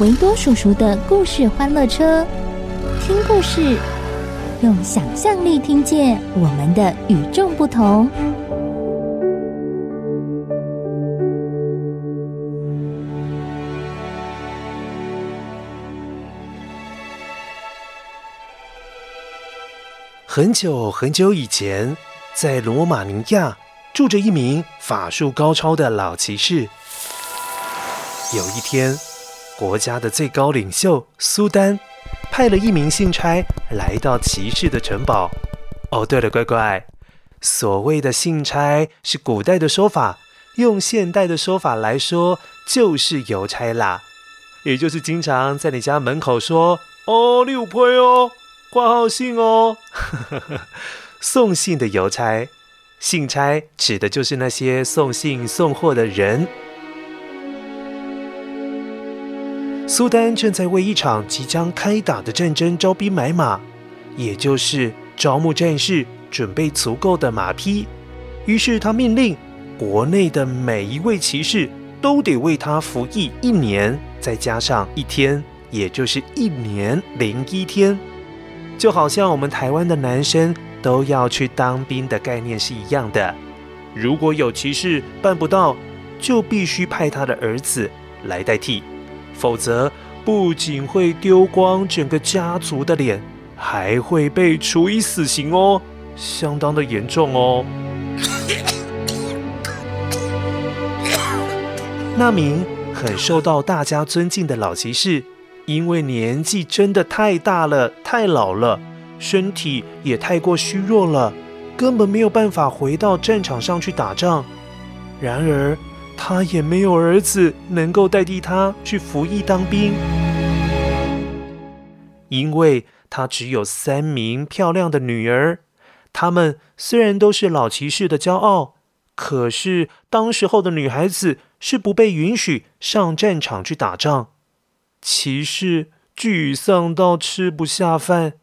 维多叔叔的故事欢乐车，听故事，用想象力听见我们的与众不同。很久很久以前，在罗马尼亚住着一名法术高超的老骑士。有一天，国家的最高领袖苏丹派了一名信差来到骑士的城堡。哦，对了，乖乖，所谓的信差是古代的说法，用现代的说法来说就是邮差啦，也就是经常在你家门口说哦，你有批哦，挂号信哦送信的邮差。信差指的就是那些送信送货的人。苏丹正在为一场即将开打的战争招兵买马，也就是招募战士，准备足够的马匹。于是他命令国内的每一位骑士都得为他服役1年，再加上1天，也就是1年零1天，就好像我们台湾的男生都要去当兵的概念是一样的。如果有骑士办不到，就必须派他的儿子来代替，否则不仅会丢光整个家族的脸，还会被处以死刑哦，相当的严重哦。那名很受到大家尊敬的老骑士，因为年纪真的太大了，太老了，身体也太过虚弱了，根本没有办法回到战场上去打仗。然而，他也没有儿子能够代替他去服役当兵，因为他只有3名漂亮的女儿。她们虽然都是老骑士的骄傲，可是当时候的女孩子是不被允许上战场去打仗。骑士沮丧到吃不下饭。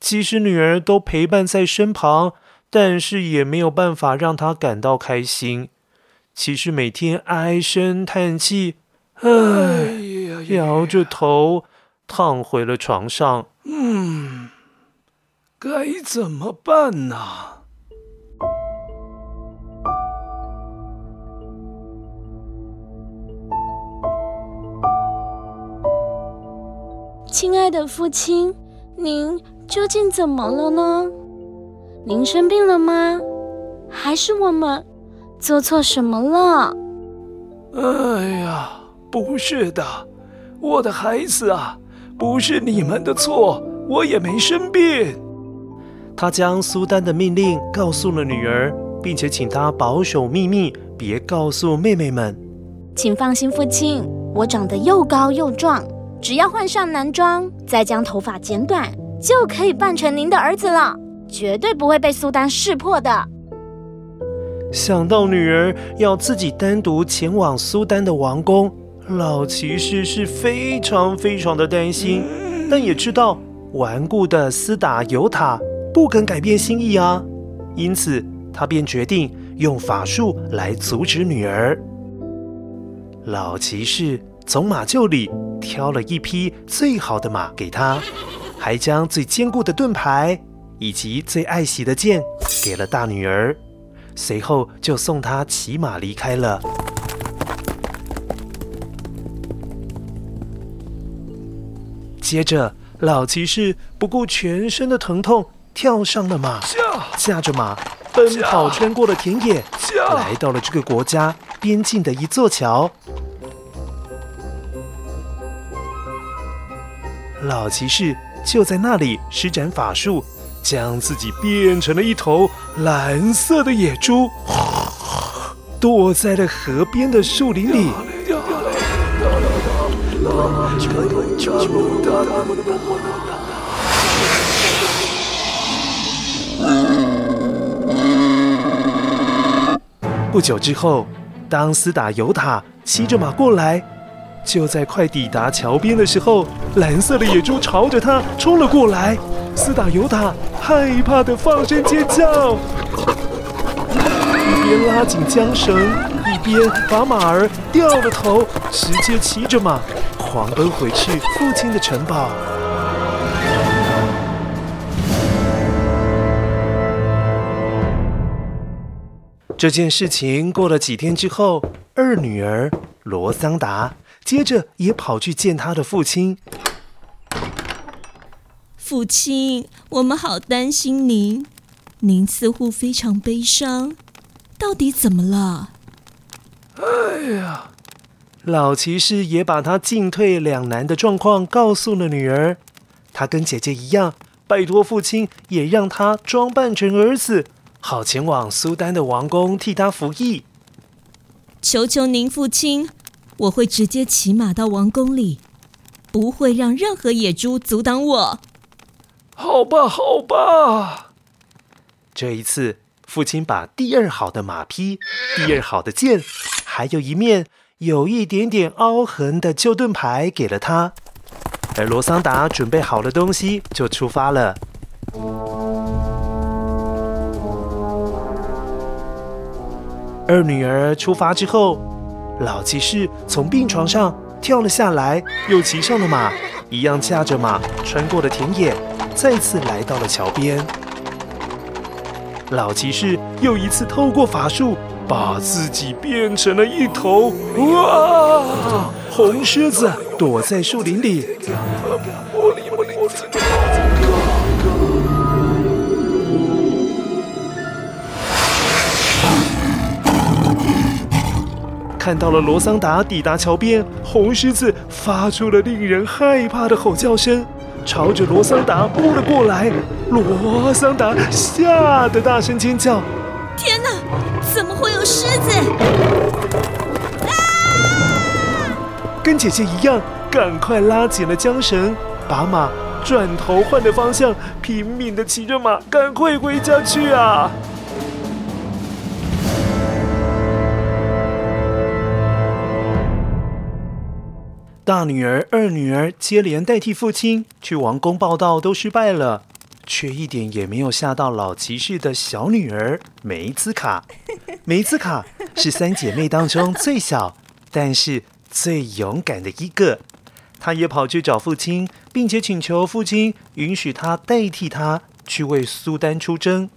即使女儿都陪伴在身旁，但是也没有办法让她感到开心。骑士每天唉声叹气，唉，摇着头躺回了床上。该怎么办呢？亲爱的父亲，您究竟怎么了呢？您生病了吗？还是我们做错什么了？哎呀，不是的，我的孩子啊，不是你们的错，我也没生病。他将苏丹的命令告诉了女儿，并且请她保守秘密，别告诉妹妹们。请放心，父亲，我长得又高又壮，只要换上男装，再将头发剪短，就可以扮成您的儿子了，绝对不会被苏丹识破的。想到女儿要自己单独前往苏丹的王宫，老骑士是非常非常的担心，但也知道顽固的斯达尤塔不肯改变心意啊，因此他便决定用法术来阻止女儿。老骑士从马厩里挑了一匹最好的马给他，还将最坚固的盾牌以及最爱惜的剑给了大女儿，随后就送她骑马离开了。接着，老骑士不顾全身的疼痛，跳上了马，驾着马奔跑，穿过了田野，来到了这个国家边境的一座桥。老骑士就在那里施展法术，将自己变成了一头蓝色的野猪，躲在了河边的树林里。不久之后，当斯打尤塔骑着马过来，就在快抵达桥边的时候，蓝色的野猪朝着他冲了过来。斯打尤塔害怕的放声尖叫，一边拉紧缰绳，一边把马儿掉了头，直接骑着马狂奔回去父亲的城堡。这件事情过了几天之后，二女儿罗桑达接着也跑去见她的父亲。父亲，我们好担心您，您似乎非常悲伤，到底怎么了？哎呀，老骑士也把他进退两难的状况告诉了女儿。他跟姐姐一样，拜托父亲也让他装扮成儿子，好前往苏丹的王宫替他服役。求求您，父亲，我会直接骑马到王宫里，不会让任何野猪阻挡我。好吧，好吧。这一次，父亲把第二好的马匹、第二好的剑，还有一面有一点点凹痕的旧盾牌给了他。而罗桑达准备好了东西，就出发了。二女儿出发之后，老骑士从病床上跳了下来，又骑上了马，一样驾着马穿过了田野，再次来到了桥边。老骑士又一次透过法术，把自己变成了一头红狮子，躲在树林里。看到了罗桑达抵达桥边，红狮子发出了令人害怕的吼叫声，朝着罗桑达扑了过来。罗桑达吓得大声尖叫：天哪，怎么会有狮子？跟姐姐一样，赶快拉紧了缰绳，把马转头换了方向，拼命的骑着马赶快回家去啊。大女儿、二女儿接连代替父亲去王宫报道，都失败了，却一点也没有吓到老骑士的小女儿梅兹卡。梅兹卡是三姐妹当中最小，但是最勇敢的一个。她也跑去找父亲，并且请求父亲允许她代替她去为苏丹出征。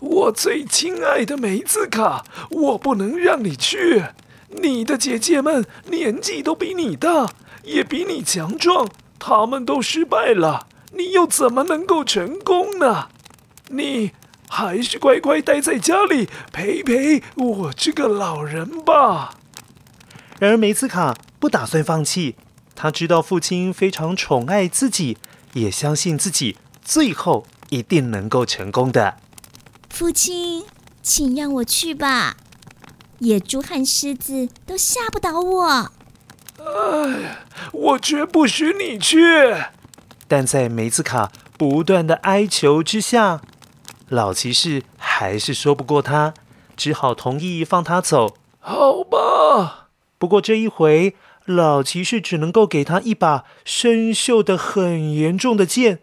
我最亲爱的梅兹卡，我不能让你去。你的姐姐们年纪都比你大，也比你强壮，她们都失败了，你又怎么能够成功呢？你还是乖乖待在家里，陪陪我这个老人吧。然而梅兹卡不打算放弃，她知道父亲非常宠爱自己，也相信自己最后一定能够成功的。父亲，请让我去吧，野猪和狮子都吓不倒我。我绝不许你去。但在梅兹卡不断的哀求之下，老骑士还是说不过他，只好同意放他走。好吧。不过这一回，老骑士只能够给他一把生锈的很严重的剑，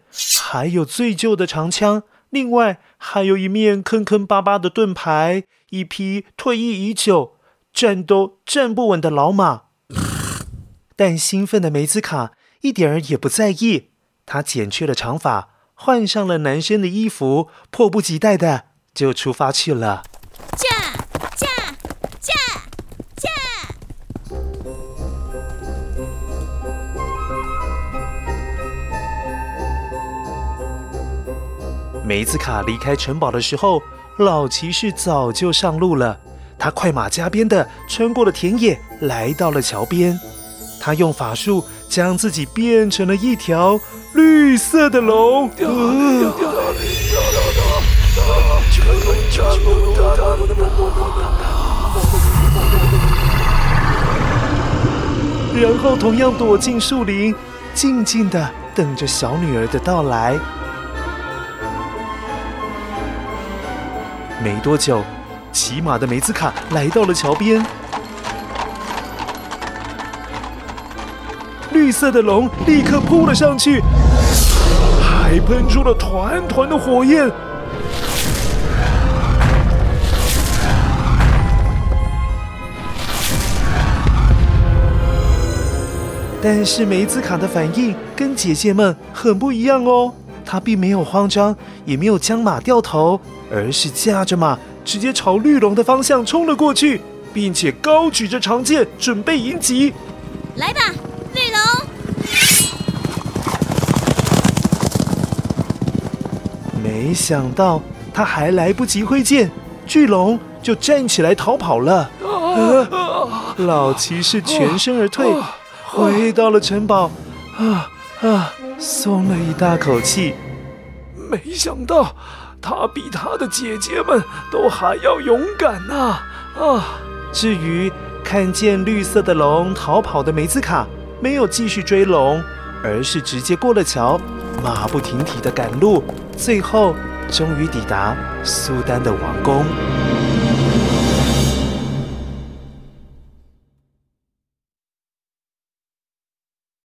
还有最旧的长枪，另外还有一面坑坑巴巴的盾牌，一匹退役已久、站都站不稳的老马。但兴奋的梅兹卡一点儿也不在意，她剪去了长发，换上了男生的衣服，迫不及待的就出发去了。驾！梅兹卡离开城堡的时候，老骑士早就上路了。他快马加鞭地穿过了田野，来到了桥边。他用法术将自己变成了一条绿色的龙。然后同样躲进树林，静静地等着小女儿的到来。没多久，骑马的梅兹卡来到了桥边。绿色的龙立刻扑了上去，还喷出了团团的火焰。但是梅兹卡的反应跟姐姐们很不一样哦，她并没有慌张，也没有将马掉头，而是驾着马直接朝绿龙的方向冲了过去，并且高举着长剑准备迎击。来吧，绿龙！没想到他还来不及挥剑，巨龙就站起来逃跑了。老骑士全身而退，回到了城堡，松了一大口气。没想到他比他的姐姐们都还要勇敢啊！至于看见绿色的龙逃跑的梅兹卡，没有继续追龙，而是直接过了桥，马不停蹄地赶路，最后终于抵达苏丹的王宫。